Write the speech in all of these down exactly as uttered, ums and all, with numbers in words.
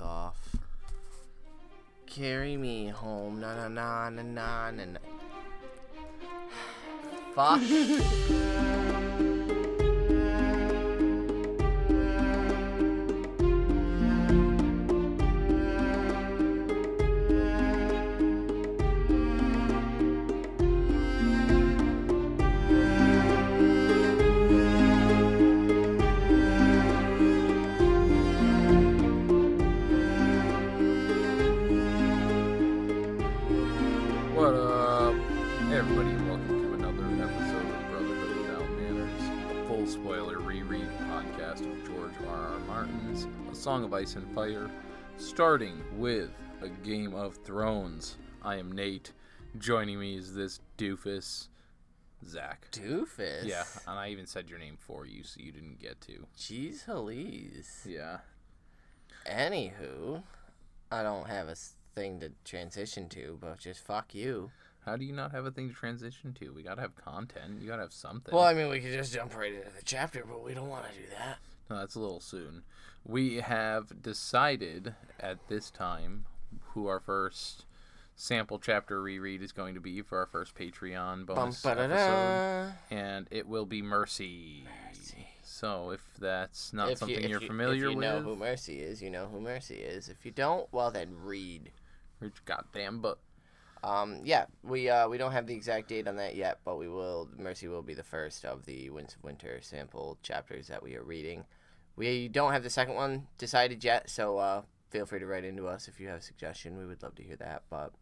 off. Carry me home, na na na na na na. Fuck. Song of Ice and Fire, starting with A Game of Thrones. I am Nate. Joining me is this doofus, Zach. Doofus? Yeah, and I even said your name for you, so you didn't get to. Jeez Halise. Yeah. Anywho, I don't have a thing to transition to, but just fuck you. How do you not have a thing to transition to? We gotta have content. You gotta have something. Well, I mean, we could just jump right into the chapter, but we don't want to do that. No, that's a little soon. We have decided at this time who our first sample chapter reread is going to be for our first Patreon bonus episode. And it will be Mercy. Mercy. So if that's not if something you, you're you, familiar with... If you know with, who Mercy is, you know who Mercy is. If you don't, well then read. Read your goddamn book. Um, yeah, we uh, we don't have the exact date on that yet, but we will. Mercy will be the first of the Winds of Winter sample chapters that we are reading. We don't have the second one decided yet, so uh, feel free to write into us if you have a suggestion. We would love to hear that, but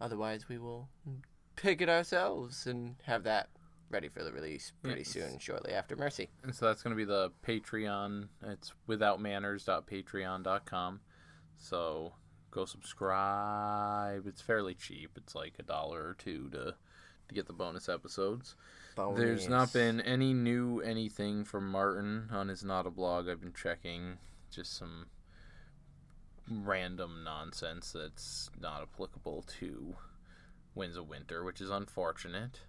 otherwise we will pick it ourselves and have that ready for the release pretty yes. soon, shortly after Mercy. And so that's going to be the Patreon. It's without manners dot patreon dot com. So... go subscribe. It's fairly cheap. It's like a dollar or two to to get the bonus episodes. Bonus. There's not been any new anything from Martin on his Not a Blog. I've been checking just some random nonsense that's not applicable to Winds of Winter, which is unfortunate.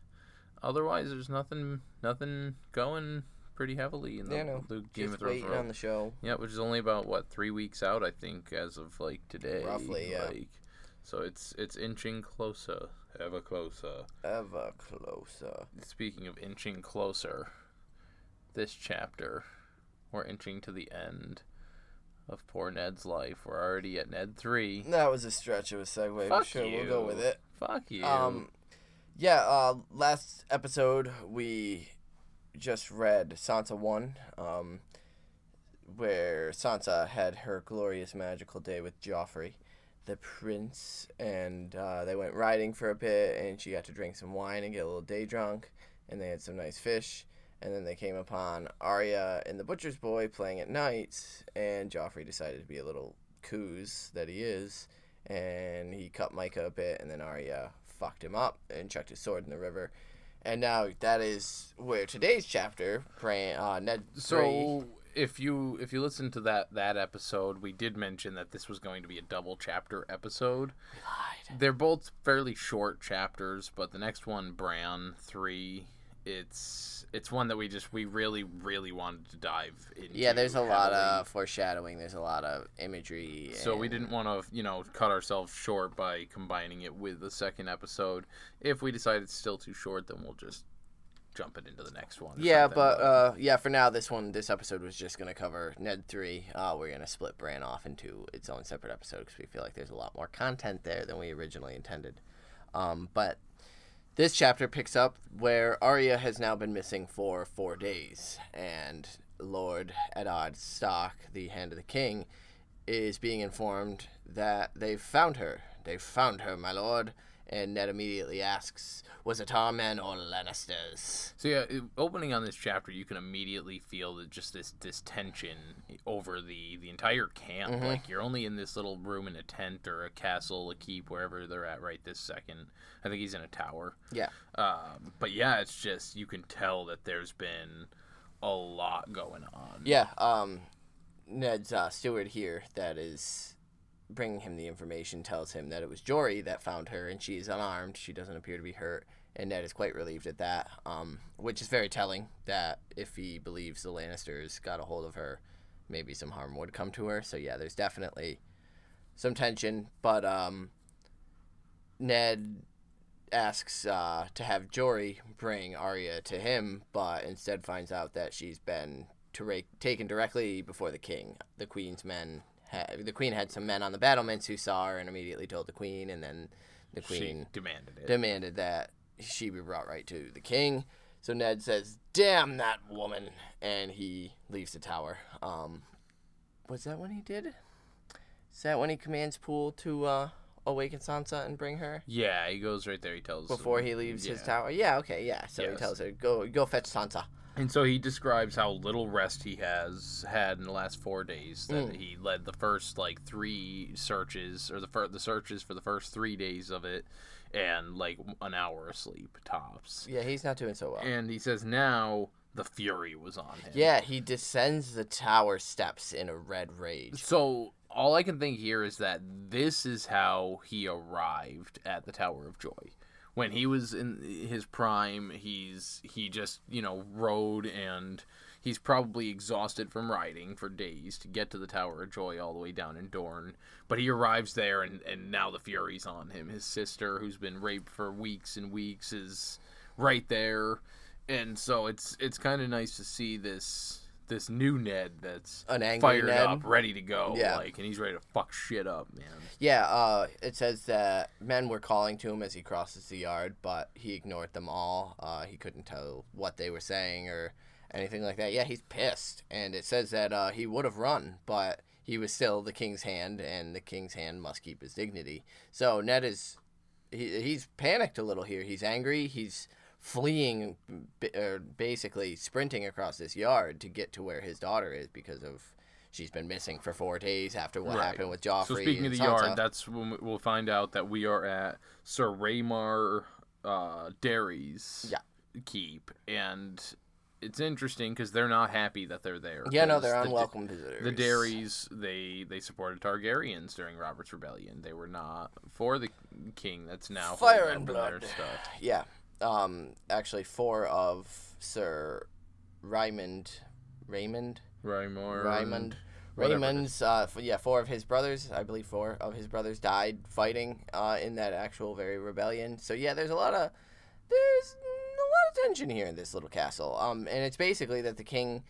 Otherwise, there's nothing nothing going pretty heavily in the yeah, no. Game just of Thrones waiting on the show. Yeah, which is only about what three weeks out, I think, as of like today. Roughly, yeah. Like, so it's it's inching closer, ever closer, ever closer. Speaking of inching closer, this chapter, we're inching to the end of poor Ned's life. We're already at Ned three. That was a stretch of a segue. Fuck sure, you. We'll go with it. Fuck you. Um, yeah. Uh, last episode we. Just read Sansa one, um, where Sansa had her glorious magical day with Joffrey, the prince, and uh, they went riding for a bit, and she got to drink some wine and get a little day drunk, and they had some nice fish, and then they came upon Arya and the butcher's boy playing at night, and Joffrey decided to be a little coos that he is, and he cut Micah a bit, and then Arya fucked him up and chucked his sword in the river. And now that is where today's chapter, praying uh, Ned. So if you if you listen to that that episode, we did mention that this was going to be a double chapter episode. We lied. They're both fairly short chapters, but the next one, Bran three, it's it's one that we just we really really wanted to dive into. Yeah, there's a heavily. lot of foreshadowing. There's a lot of imagery. And... so we didn't want to you know cut ourselves short by combining it with the second episode. If we decide it's still too short, then we'll just jump it into the next one. Yeah, something. but uh, yeah, for now this one this episode was just gonna cover Ned three. Uh, we're gonna split Bran off into its own separate episode because we feel like there's a lot more content there than we originally intended. Um, but. This chapter picks up where Arya has now been missing for four days, and Lord Eddard Stark, the Hand of the King, is being informed that they've found her. They've found her, my lord. And Ned immediately asks, was it our men or Lannisters? So yeah, opening on this chapter, you can immediately feel that just this, this tension over the, the entire camp. Mm-hmm. Like, you're only in this little room in a tent or a castle, a keep, wherever they're at right this second. I think he's in a tower. Yeah. Um, but yeah, it's just, you can tell that there's been a lot going on. Yeah, um, Ned's uh, steward here that is... bringing him the information tells him that it was Jory that found her, and she's unarmed. She doesn't appear to be hurt, and Ned is quite relieved at that, um, which is very telling that if he believes the Lannisters got a hold of her, maybe some harm would come to her. So, yeah, there's definitely some tension, but um, Ned asks uh, to have Jory bring Arya to him, but instead finds out that she's been to ra- taken directly before the king. The queen's men, ha- the queen had some men on the battlements who saw her and immediately told the queen, and then the queen she demanded it. demanded that she be brought right to the king. So Ned says, "Damn that woman," and he leaves the tower. Um, was that when he did? Is that when he commands Poole to uh, awaken Sansa and bring her? Yeah, he goes right there. He tells before him, he leaves yeah. his tower. Yeah, okay, yeah. So yes. he tells her, "Go, go fetch Sansa." And so he describes how little rest he has had in the last four days. That mm. he led the first like three searches, or the fir- the searches for the first three days of it, and like an hour of sleep tops. Yeah, he's not doing so well. And he says now the fury was on him. Yeah, he descends the tower steps in a red rage. So all I can think here is that this is how he arrived at the Tower of Joy. When he was in his prime, he's he just, you know, rode, and he's probably exhausted from riding for days to get to the Tower of Joy all the way down in Dorne. But he arrives there, and, and now the fury's on him. His sister, who's been raped for weeks and weeks, is right there. And so it's it's kind of nice to see this this new Ned that's An angry fired Ned. up, ready to go. Yeah. Like, and he's ready to fuck shit up, man. Yeah, uh, it says that men were calling to him as he crosses the yard, but he ignored them all. Uh, he couldn't tell what they were saying or anything like that. Yeah, he's pissed. And it says that uh, he would have run, but he was still the king's hand, and the king's hand must keep his dignity. So Ned is... He, he's panicked a little here. He's angry. He's... fleeing, or basically sprinting across this yard to get to where his daughter is because of she's been missing for four days after what right. happened with Joffrey. So speaking of the Sansa. yard, that's when we'll find out that we are at Sir Raymun uh, Darry's yeah. keep, and it's interesting because they're not happy that they're there. Yeah, no, they're the, unwelcome the, visitors. The Darrys, they they supported Targaryens during Robert's Rebellion. They were not for the king. That's now fire and blood stuff. Yeah. Um, actually, four of Sir Raymun, Raymun, Raymun, Raymun, Raymun's, uh, f- yeah, four of his brothers, I believe four of his brothers died fighting, uh, in that actual very rebellion. So yeah, there's a lot of, there's a lot of tension here in this little castle. Um, and it's basically that the king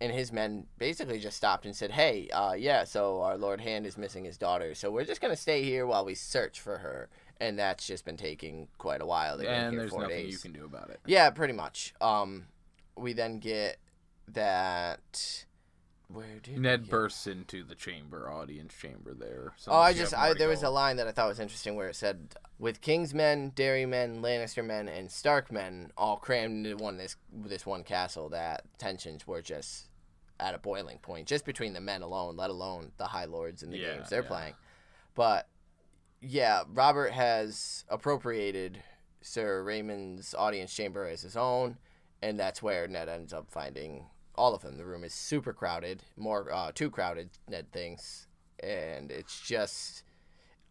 and his men basically just stopped and said, "Hey, uh, yeah, so our Lord Hand is missing his daughter, so we're just gonna stay here while we search for her." And that's just been taking quite a while. They've been here four days. And there's nothing you can do about it. Yeah, pretty much. Um, we then get that. Where did Ned bursts into the chamber, audience chamber there. Oh, I just I, there was a line that I thought was interesting where it said, "With King's men, Dairy men, Lannister men, and Stark men all crammed into one this this one castle," that tensions were just at a boiling point, just between the men alone, let alone the High Lords and the yeah, games they're yeah. playing, but. Yeah, Robert has appropriated Sir Raymond's audience chamber as his own, and that's where Ned ends up finding all of them. The room is super crowded, more uh, too crowded, Ned thinks, and it's just...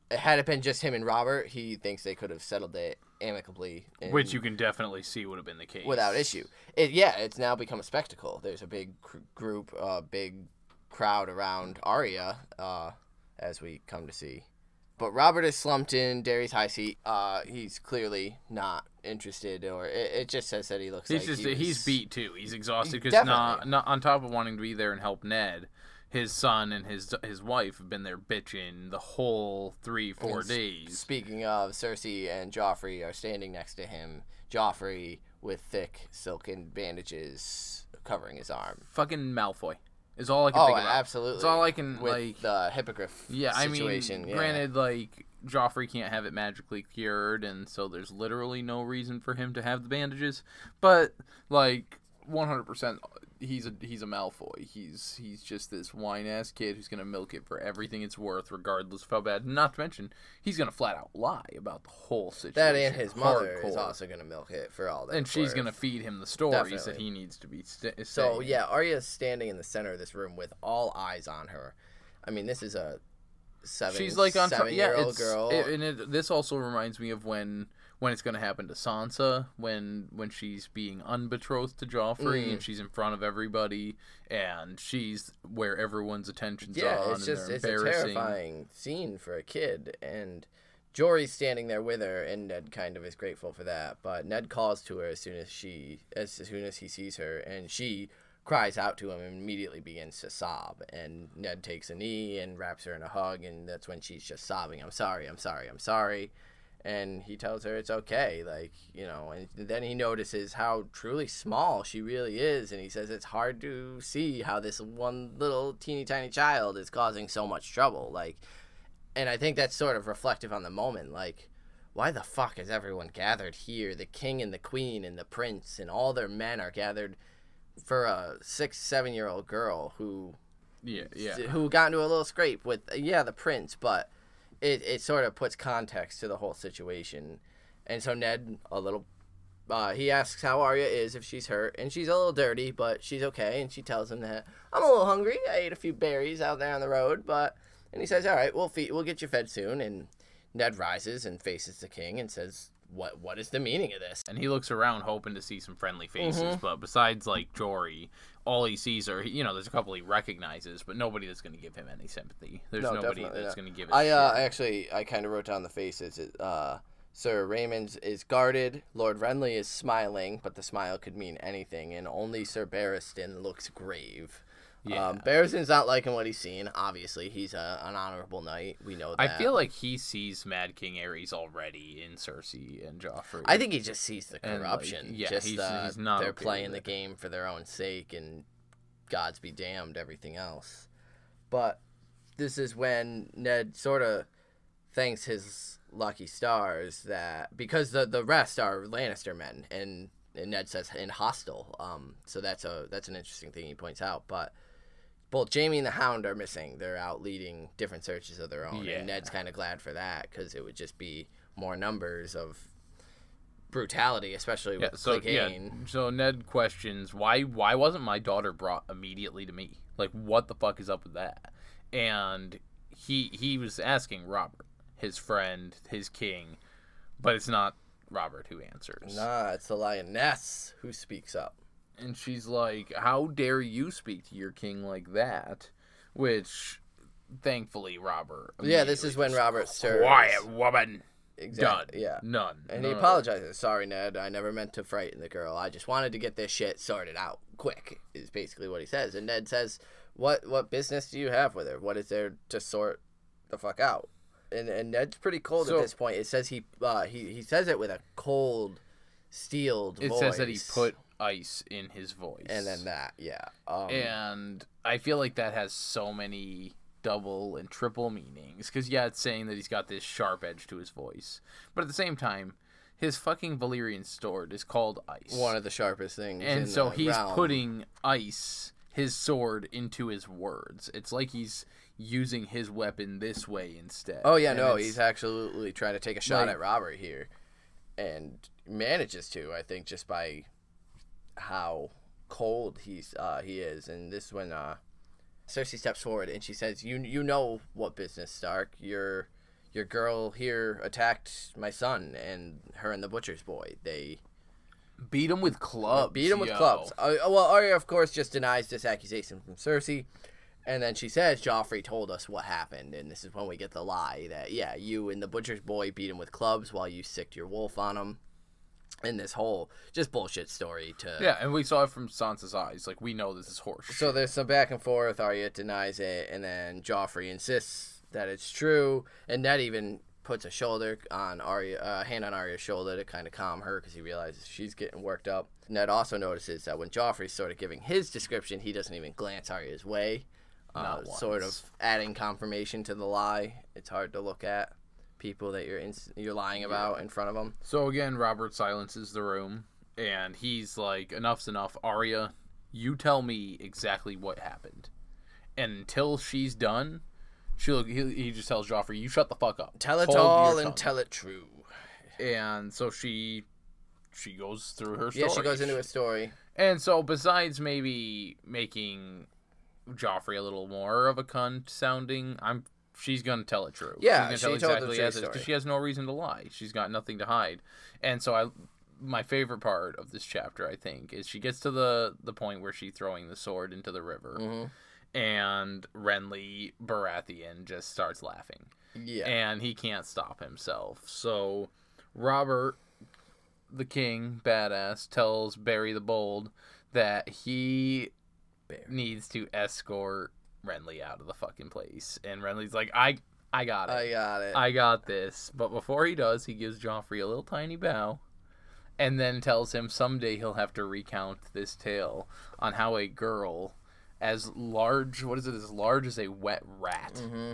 Had it been just him and Robert, he thinks they could have settled it amicably. Which you can definitely see would have been the case. Without issue. It, yeah, it's now become a spectacle. There's a big cr- group, a uh, big crowd around Arya, uh, as we come to see. But Robert is slumped in Derry's high seat. Uh, he's clearly not interested, or it, it just says that he looks he's like just, he was, he's beat, too. He's exhausted because not, not on top of wanting to be there and help Ned, his son and his his wife have been there bitching the whole three, four and days. Speaking of, Cersei and Joffrey are standing next to him. Joffrey with thick, silken bandages covering his arm. Fucking Malfoy. Is all I can oh, think about. Oh, absolutely. It's all I can, With like... the hippogriff yeah, situation. I mean, yeah. Granted, like, Joffrey can't have it magically cured, and so there's literally no reason for him to have the bandages. But, like, one hundred percent, he's a he's a Malfoy. He's he's just this whine-ass kid who's going to milk it for everything it's worth, regardless of how bad. Not to mention, he's going to flat-out lie about the whole situation. That and his mother Hardcore. is also going to milk it for all that. And she's going to feed him the stories Definitely. that he needs to be st- So, saying. yeah, Arya's standing in the center of this room with all eyes on her. I mean, this is a seven, she's like on seven-year-old yeah, girl. It, and it, this also reminds me of when... when it's going to happen to Sansa, when when she's being unbetrothed to Joffrey mm. and she's in front of everybody and she's where everyone's attention's yeah, on. Yeah, it's just it's a terrifying scene for a kid, and Jory's standing there with her, and Ned kind of is grateful for that. But Ned calls to her as soon as she as soon as he sees her, and she cries out to him and immediately begins to sob. And Ned takes a knee and wraps her in a hug, and that's when she's just sobbing, "I'm sorry, I'm sorry, I'm sorry." And he tells her it's okay, like, you know, and then he notices how truly small she really is, and he says it's hard to see how this one little teeny tiny child is causing so much trouble, like. And I think that's sort of reflective on the moment, like, why the fuck is everyone gathered here? The king and the queen and the prince and all their men are gathered for a six, seven-year-old girl who yeah, yeah. who got into a little scrape with, yeah, the prince, but it, it sort of puts context to the whole situation. And so Ned, a little, uh, he asks how Arya is, if she's hurt, and she's a little dirty, but she's okay, and she tells him that, I'm a little hungry, I ate a few berries out there on the road, but... And he says, all right, we'll feed, we'll get you fed soon. And Ned rises and faces the king and says, what what is the meaning of this? And he looks around hoping to see some friendly faces. Mm-hmm. But besides, like, Jory, all he sees are, you know, there's a couple he recognizes, but nobody that's going to give him any sympathy. There's no, nobody that's going to give it. I uh, actually, I kind of wrote down the faces. Uh, Sir Raymond is guarded. Lord Renly is smiling, but the smile could mean anything. And only Sir Barristan looks grave. Yeah. Um, Barristan's not liking what he's seen. Obviously, he's a, an honorable knight. We know that. I feel like he sees Mad King Ares already in Cersei and Joffrey. I think he just sees the corruption. And, like, yeah, just, he's, uh, he's not. They're playing the game for their own sake, and gods be damned, everything else. But this is when Ned sort of thanks his lucky stars that because the the rest are Lannister men, and, and Ned says in hostile. Um, so that's a that's an interesting thing he points out, but. Both Jamie and the Hound are missing. They're out leading different searches of their own. Yeah. And Ned's kind of glad for that because it would just be more numbers of brutality, especially yeah, with so, Clegane. Yeah. So Ned questions, why why wasn't my daughter brought immediately to me? Like, what the fuck is up with that? And he he was asking Robert, his friend, his king, but it's not Robert who answers. Nah, it's the lioness who speaks up. And she's like, how dare you speak to your king like that? Which, thankfully, Robert... Yeah, this is when Robert serves... Quiet, woman! Exactly. Done. Yeah. None. And None he apologizes. Sorry, Ned, I never meant to frighten the girl. I just wanted to get this shit sorted out quick, is basically what he says. And Ned says, what what business do you have with her? What is there to sort the fuck out? And and Ned's pretty cold so, at this point. It says he, uh, he, he says it with a cold, steeled it voice. It says that he put... ice in his voice, and then that yeah um, and I feel like that has so many double and triple meanings because yeah it's saying that he's got this sharp edge to his voice, but at the same time his fucking Valyrian sword is called ice, one of the sharpest things, and in so the he's realm. Putting ice, his sword, into his words. It's like he's using his weapon this way instead. oh yeah and no he's absolutely trying to take a shot like, at Robert here, and manages to, I think, just by how cold he's uh he is. And this is when uh Cersei steps forward and she says, you you know what business, Stark. Your your girl here attacked my son, and her and the butcher's boy, they beat him with clubs beat him yo. with clubs uh, well Arya of course just denies this accusation from Cersei, and then she says Joffrey told us what happened, and this is when we get the lie that yeah you and the butcher's boy beat him with clubs while you sicked your wolf on him. In this whole just bullshit story to... Yeah, and we saw it from Sansa's eyes. Like, we know this is horseshit. So there's some back and forth. Arya denies it, and then Joffrey insists that it's true. And Ned even puts a shoulder on Arya, uh, hand on Arya's shoulder to kind of calm her because he realizes she's getting worked up. Ned also notices that when Joffrey's sort of giving his description, he doesn't even glance Arya's way. Uh, Not once. Sort of adding confirmation to the lie. It's hard to look at. People that you're in, you're lying about in front of them. So again, Robert silences the room, and he's like, enough's enough, Arya, you tell me exactly what happened. And until she's done, she'll he, he just tells Joffrey, you shut the fuck up. Tell it Hold all and tongue. Tell it true. And so she she goes through her story. Yeah, she goes into a story. And so besides maybe making Joffrey a little more of a cunt sounding, I'm she's going to tell it true. Yeah, she's going to tell exactly as it is because she has no reason to lie. She's got nothing to hide. And so I, my favorite part of this chapter, I think, is she gets to the, the point where she's throwing the sword into the river. Mm-hmm. And Renly Baratheon just starts laughing. Yeah. And he can't stop himself. So Robert, the king, badass, tells Barry the Bold that he Bear. needs to escort Renly out of the fucking place. And Renly's like, I I got it. I got it. I got this. But before he does, he gives Joffrey a little tiny bow. And then tells him someday he'll have to recount this tale on how a girl... as large, what is it, as large as a wet rat, mm-hmm.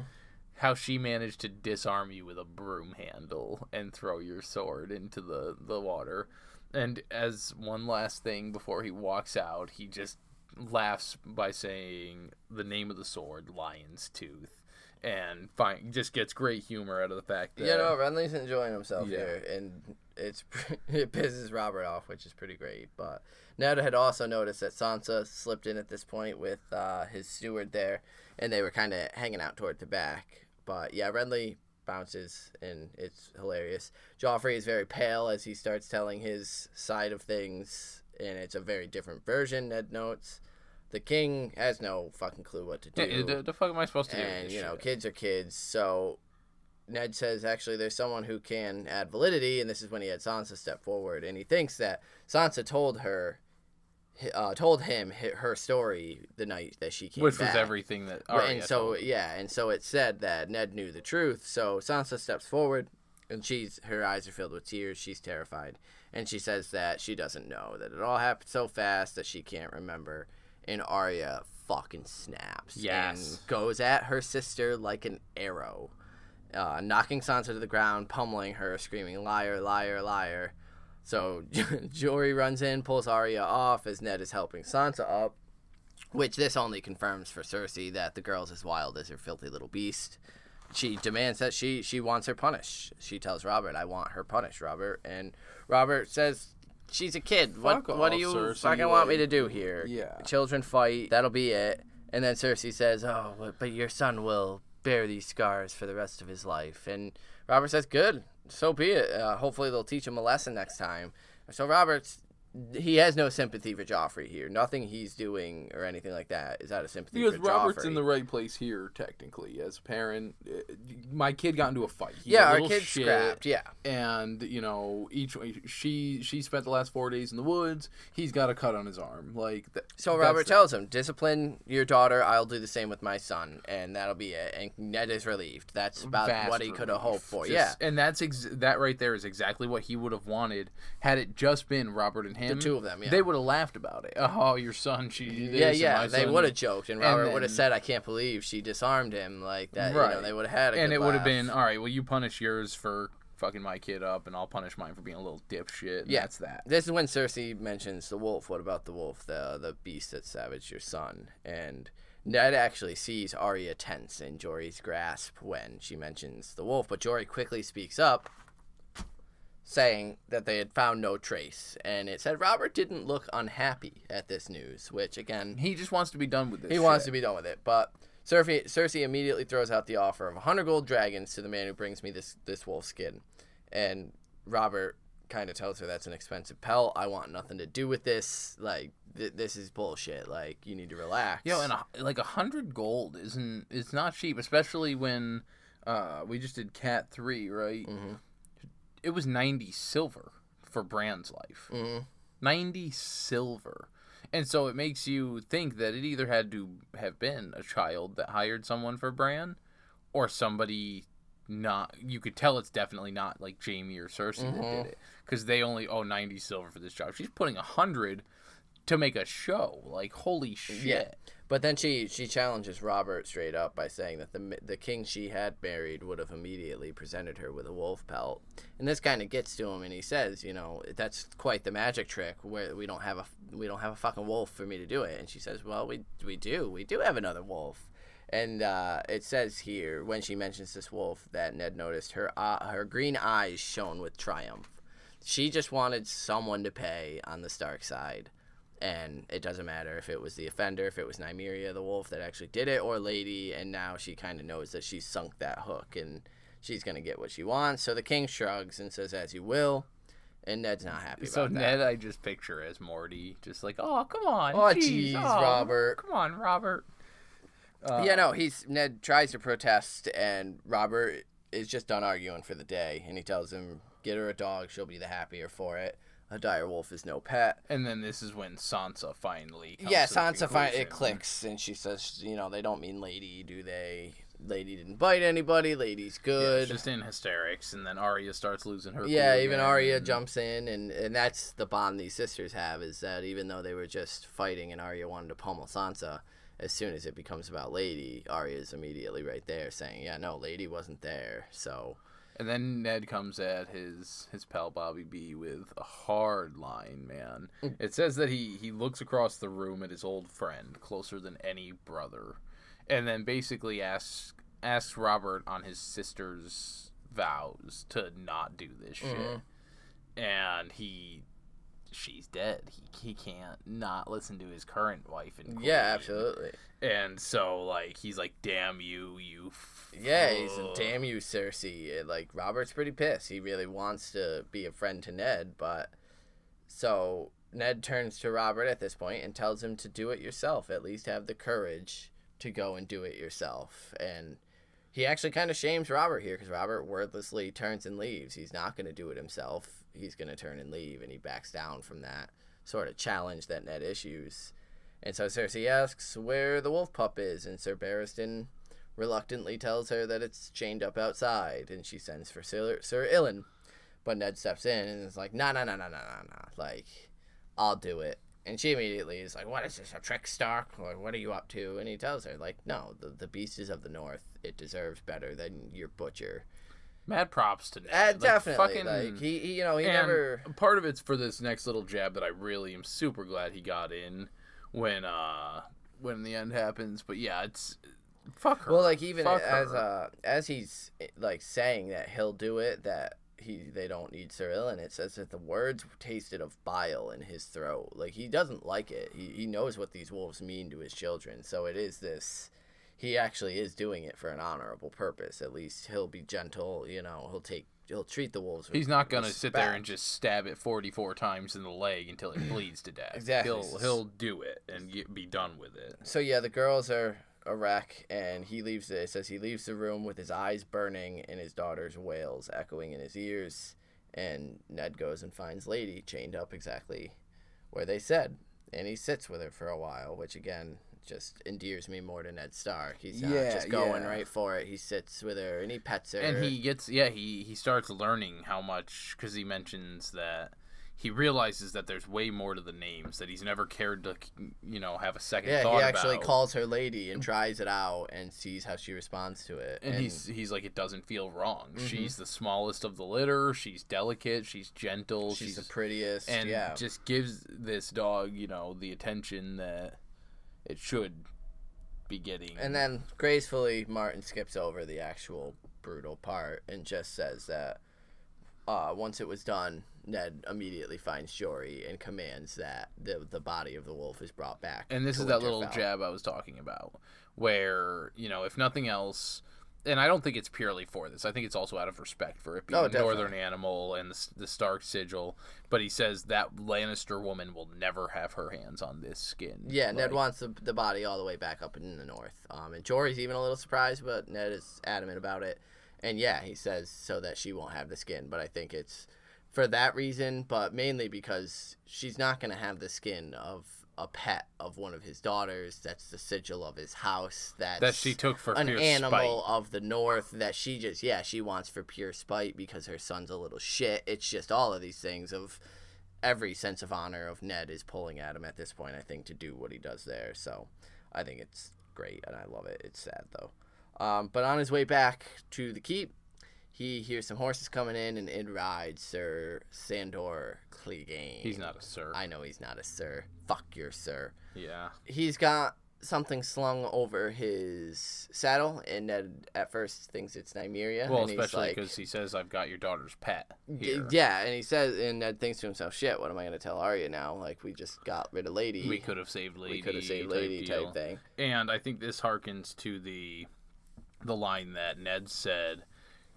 how she managed to disarm you with a broom handle and throw your sword into the, the water. And as one last thing before he walks out, he just laughs by saying the name of the sword, Lion's Tooth, and find, just gets great humor out of the fact that... You know, Renly's enjoying himself yeah. here, and... It's it pisses Robert off, which is pretty great. But Ned had also noticed that Sansa slipped in at this point with uh, his steward there, and they were kind of hanging out toward the back. But, yeah, Renly bounces, and it's hilarious. Joffrey is very pale as he starts telling his side of things, and it's a very different version, Ned notes. The king has no fucking clue what to do. Yeah, the, the fuck am I supposed to and, do? And, you know, shit. Kids are kids, so... Ned says, actually, there's someone who can add validity, and this is when he had Sansa step forward, and he thinks that Sansa told her, uh, told him her story the night that she came Which back. Which was everything that Arya And so, told. yeah, and so it said that Ned knew the truth, so Sansa steps forward, and she's her eyes are filled with tears, she's terrified, and she says that she doesn't know, that it all happened so fast that she can't remember, and Arya fucking snaps yes. and goes at her sister like an arrow. Uh, knocking Sansa to the ground, pummeling her, screaming, liar, liar, liar. So Jory runs in, pulls Arya off as Ned is helping Sansa up, which this only confirms for Cersei that the girl's as wild as her filthy little beast. She demands that she, she wants her punished. She tells Robert, I want her punished, Robert. And Robert says, she's a kid. What Fuck what off, do you Cersei, fucking like, want me to do here? Yeah. Children fight. That'll be it. And then Cersei says, oh, but your son will... bear these scars for the rest of his life. And Robert says, good, so be it. Uh, hopefully they'll teach him a lesson next time. So Robert's, he has no sympathy for Joffrey here. Nothing he's doing or anything like that is out of sympathy because for Joffrey. Because Robert's in the right place here, technically. As a parent, my kid got into a fight. He's yeah, a our kid shit, scrapped, yeah. And, you know, each she she spent the last four days in the woods. He's got a cut on his arm. like. Th- so Robert tells him, discipline your daughter, I'll do the same with my son, and that'll be it. And Ned is relieved. That's about Vast what he could have hoped for, just, yeah. And that's ex- that right there is exactly what he would have wanted had it just been Robert and him, the two of them, yeah. They would have laughed about it. Oh, your son, she did this. Yeah, yeah, they would have joked, and Robert would have said, I can't believe she disarmed him like that. Right. You know, they would have had a And it would have been, all right, well, you punish yours for fucking my kid up, and I'll punish mine for being a little dipshit. Yeah. That's that. This is when Cersei mentions the wolf. What about the wolf, the, the beast that savaged your son? And Ned actually sees Arya tense in Jory's grasp when she mentions the wolf, but Jory quickly speaks up, saying that they had found no trace, and it said Robert didn't look unhappy at this news, which, again... He just wants to be done with this He shit. wants to be done with it, but Cersei, Cersei immediately throws out the offer of one hundred gold dragons to the man who brings me this, this wolf skin, and Robert kind of tells her that's an expensive pelt, I want nothing to do with this, like, th- this is bullshit, like, you need to relax. Yo, and, a, like, one hundred gold isn't... It's not cheap, especially when uh, we just did Cat three, right? Mm-hmm. It was ninety silver for Bran's life. Mm-hmm. ninety silver. And so it makes you think that it either had to have been a child that hired someone for Bran or somebody not... You could tell it's definitely not like Jamie or Cersei mm-hmm. that did it because they only owe ninety silver for this job. She's putting one hundred to make a show. Like, holy shit. Yeah. But then she, she challenges Robert straight up by saying that the the king she had married would have immediately presented her with a wolf pelt. And this kind of gets to him, and he says, you know, that's quite the magic trick where we don't have a we don't have a fucking wolf for me to do it. And she says, well, we we do. We do have another wolf. And uh, it says here, when she mentions this wolf, that Ned noticed her uh, her green eyes shone with triumph. She just wanted someone to pay on the Stark side. And it doesn't matter if it was the offender, if it was Nymeria, the wolf, that actually did it, or Lady, and now she kind of knows that she sunk that hook, and she's going to get what she wants. So the king shrugs and says, as you will, and Ned's not happy about so that. So Ned, I just picture as Morty, just like, oh, come on. Oh, jeez, oh, Robert. Come on, Robert. Uh, yeah, no, he's Ned tries to protest, and Robert is just done arguing for the day, and he tells him, get her a dog, she'll be the happier for it. A dire wolf is no pet. And then this is when Sansa finally comes yeah, Sansa finally, it clicks, and she says, you know, they don't mean Lady, do they? Lady didn't bite anybody, Lady's good. Yeah, just in hysterics, and then Arya starts losing her Yeah, even again. Arya jumps in, and, and that's the bond these sisters have, is that even though they were just fighting and Arya wanted to pummel Sansa, as soon as it becomes about Lady, Arya's immediately right there saying, yeah, no, Lady wasn't there, so... And then Ned comes at his, his pal Bobby B with a hard line, man. It says that he, he looks across the room at his old friend, closer than any brother, and then basically asks asks Robert on his sister's vows to not do this shit. Mm-hmm. And he she's dead. He he can't not listen to his current wife and queen. Yeah, absolutely. And so, like, he's like, damn you, you... F- yeah, he's like, damn you, Cersei. And, like, Robert's pretty pissed. He really wants to be a friend to Ned, but... So, Ned turns to Robert at this point and tells him to do it yourself. At least have the courage to go and do it yourself. And he actually kind of shames Robert here, because Robert wordlessly turns and leaves. He's not going to do it himself. He's going to turn and leave, and he backs down from that sort of challenge that Ned issues. And so Cersei asks where the wolf pup is, and Sir Barristan reluctantly tells her that it's chained up outside, and she sends for Sir, Sir Ilan. But Ned steps in and is like, no, no, no, no, no, no, no, like, I'll do it. And she immediately is like, what is this, a trick, Stark? Like, what are you up to? And he tells her, like, no, the, the beast is of the north. It deserves better than your butcher. Mad props to Ned. Uh, like, definitely. Fucking, like, he, he, you know, he and never... Part of it's for this next little jab that I really am super glad he got in. When uh when the end happens, but yeah, it's fuck her. Well, like even fuck as her. uh as he's like saying that he'll do it, that he they don't need Sir Ilan. It says that the words tasted of bile in his throat. Like, he doesn't like it. He he knows what these wolves mean to his children. So it is this. He actually is doing it for an honorable purpose. At least he'll be gentle. You know, he'll take. He'll treat the wolves with He's not going to sit there and just stab it forty-four times in the leg until it bleeds to death. Exactly. He'll, he'll do it and get, be done with it. So, yeah, the girls are a wreck, and he leaves it. It says he leaves the room with his eyes burning and his daughter's wails echoing in his ears. And Ned goes and finds Lady chained up exactly where they said. And he sits with her for a while, which, again... just endears me more to Ned Stark. He's not yeah, just going yeah. right for it. He sits with her and he pets her. And he gets, yeah, he, he starts learning how much, because he mentions that he realizes that there's way more to the names that he's never cared to, you know, have a second yeah, thought about. Yeah, he actually about. calls her Lady and tries it out and sees how she responds to it. And, and he's he's like, it doesn't feel wrong. Mm-hmm. She's the smallest of the litter. She's delicate. She's gentle. She's, she's the prettiest. And yeah. just gives this dog, you know, the attention that... it should be getting. And then gracefully Martin skips over the actual brutal part and just says that uh, once it was done, Ned immediately finds Jory and commands that the the body of the wolf is brought back. And this is that little jab I was talking about where, you know, if nothing else, and I don't think it's purely for this. I think it's also out of respect for it being oh, a northern animal and the, the Stark sigil. But he says that Lannister woman will never have her hands on this skin. Yeah, like, Ned wants the, the body all the way back up in the north. Um, and Jory's even a little surprised, but Ned is adamant about it. And yeah, he says so that she won't have the skin. But I think it's for that reason, but mainly because she's not going to have the skin of... a pet of one of his daughters. That's the sigil of his house. That's that she took for an pure animal spite. Of the north. That she just yeah she wants for pure spite because her son's a little shit. It's just all of these things of every sense of honor of Ned is pulling at him at this point. I think to do what he does there. So I think it's great and I love it. It's sad though. Um, but on his way back to the keep, he hears some horses coming in and in rides Sir Sandor Clegane. He's not a sir. I know he's not a sir. Fuck your sir. Yeah. He's got something slung over his saddle, and Ned at first thinks it's Nymeria. Well, and especially because like, he says, "I've got your daughter's pet." Here. Yeah, and he says, and Ned thinks to himself, "Shit, what am I going to tell Arya now? Like, we just got rid of Lady. We could have saved Lady. We could have saved Lady type, type thing." And I think this harkens to the the line that Ned said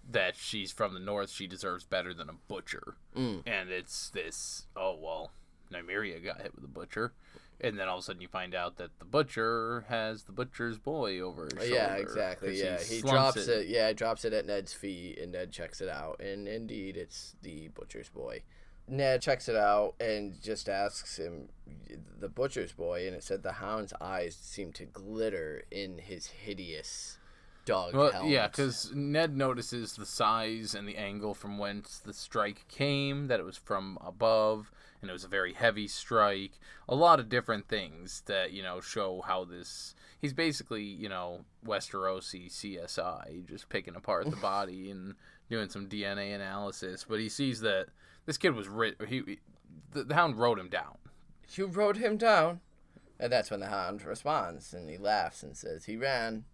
that she's from the north, she deserves better than a butcher, mm. and it's this. Oh well, Nymeria got hit with a butcher. And then all of a sudden you find out that the butcher has the butcher's boy over his shoulder. Yeah, exactly. Yeah, he, he drops it. it. Yeah, drops it at Ned's feet, and Ned checks it out. And indeed, it's the butcher's boy. Ned checks it out and just asks him, the butcher's boy, and it said the hound's eyes seemed to glitter in his hideous dog well, helmet. Yeah, because Ned notices the size and the angle from whence the strike came, that it was from above. And it was a very heavy strike. A lot of different things that, you know, show how this... He's basically, you know, Westerosi C S I, just picking apart the body and doing some D N A analysis. But he sees that this kid was... Ri- he, the, the Hound rode him down. You rode him down? And that's when the Hound responds, and he laughs and says, he ran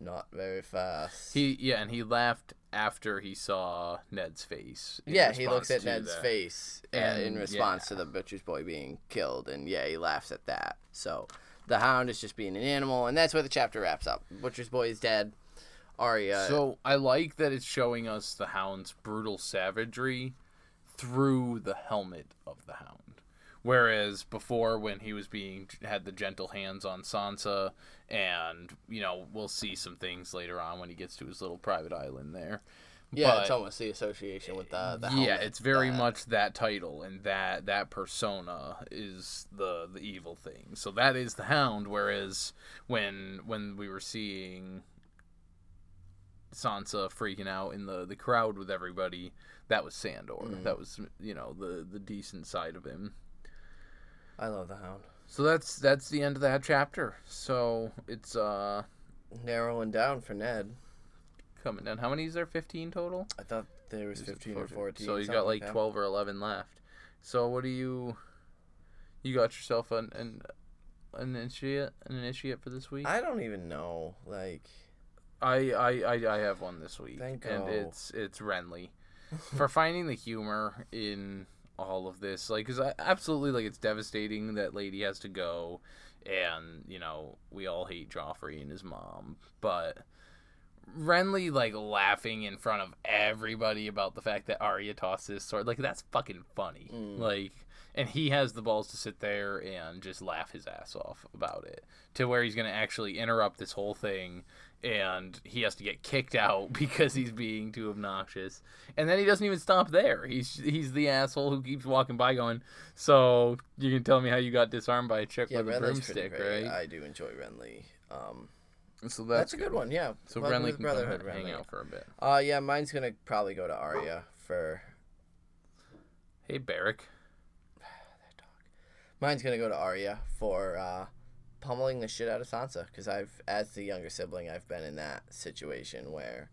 not very fast. He Yeah, and he laughed... after he saw Ned's face. Yeah, he looks at Ned's that. face and, in response yeah. to the butcher's boy being killed, and yeah, he laughs at that. So the Hound is just being an animal, and that's where the chapter wraps up. Butcher's boy is dead. Arya. So I like that it's showing us the Hound's brutal savagery through the helmet of the Hound. Whereas before, when he was being had the gentle hands on Sansa, and you know we'll see some things later on when he gets to his little private island there. Yeah, but, it's almost the association with the, the helmet. Yeah, it's very that. much that title and that that persona is the the evil thing. So that is the Hound. Whereas when when we were seeing Sansa freaking out in the, the crowd with everybody, that was Sandor. Mm-hmm. That was you know the the decent side of him. I love the Hound. So that's that's the end of that chapter. So it's uh narrowing down for Ned. Coming down. How many is there? fifteen total? I thought there was fifteen or fourteen. So he's got like twelve or eleven left. So what do you you got yourself an an an initiate an initiate for this week? I don't even know. Like I I, I, I have one this week. Thank and God. it's it's Renly. For finding the humor in all of this, like, because I absolutely like it's devastating that Lady has to go, and you know we all hate Joffrey and his mom, but Renly like laughing in front of everybody about the fact that Arya tossed his sword, like that's fucking funny. Mm. Like, and he has the balls to sit there and just laugh his ass off about it, to where he's gonna actually interrupt this whole thing. And he has to get kicked out because he's being too obnoxious. And then he doesn't even stop there. He's he's the asshole who keeps walking by going, so you can tell me how you got disarmed by a chick yeah, with Renly's a broomstick, right? I do enjoy Renly. Um, so that's, that's a good, good one, yeah. So well, Renly can brother come hang Renly. out for a bit. Uh, yeah, mine's going to probably go to Arya for... Hey, Barrick. That dog. Mine's going to go to Arya for... Uh, pummeling the shit out of Sansa, because I've, as the younger sibling, I've been in that situation where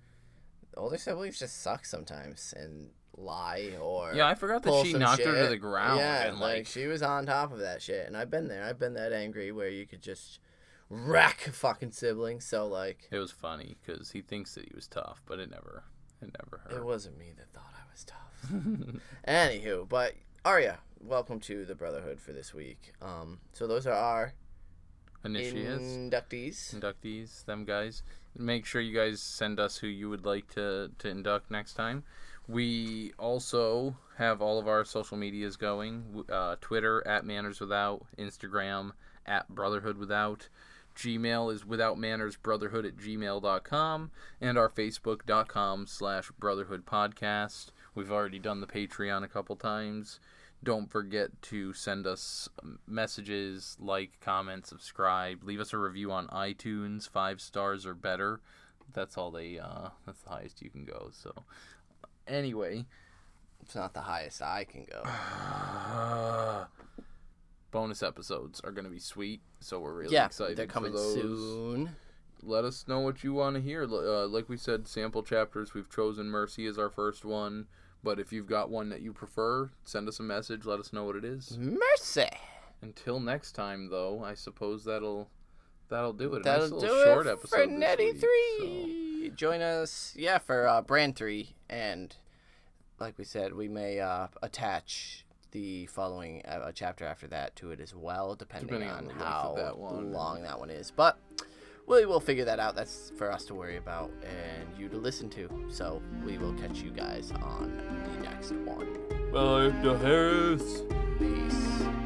the older siblings just suck sometimes and lie or yeah, I forgot that she knocked shit. her to the ground. Yeah, and like, like she was on top of that shit, and I've been there. I've been that angry where you could just wreck a fucking sibling. So like, it was funny because he thinks that he was tough, but it never, it never hurt. It wasn't me that thought I was tough. Anywho, but Arya, welcome to the Brotherhood for this week. Um, so those are our Initiates. Inductees. Inductees, them guys. Make sure you guys send us who you would like to, to induct next time. We also have all of our social medias going. Uh, Twitter, at Manners Without. Instagram, at Brotherhood Without. Gmail is withoutmannersbrotherhood at gmail dot com. And our facebook dot com slash Brotherhood Podcast. We've already done the Patreon a couple times. Don't forget to send us messages, like, comment, subscribe. Leave us a review on iTunes, five stars or better. That's all they, uh, that's the highest you can go. So, anyway. It's not the highest I can go. Uh, bonus episodes are going to be sweet, so we're really yeah, excited they're coming for those. Soon. Let us know what you want to hear. Uh, like we said, sample chapters. We've chosen Mercy as our first one. But if you've got one that you prefer, send us a message. Let us know what it is. Mercy. Until next time, though, I suppose that'll that'll do it. That'll nice do short it for Nettie three. So. Join us, yeah, for uh, Brand three, and like we said, we may uh, attach the following uh, a chapter after that to it as well, depending, depending on, on how that long that one is. But we will figure that out. That's for us to worry about and you to listen to. So we will catch you guys on the next one. Bye, the Harris. Peace.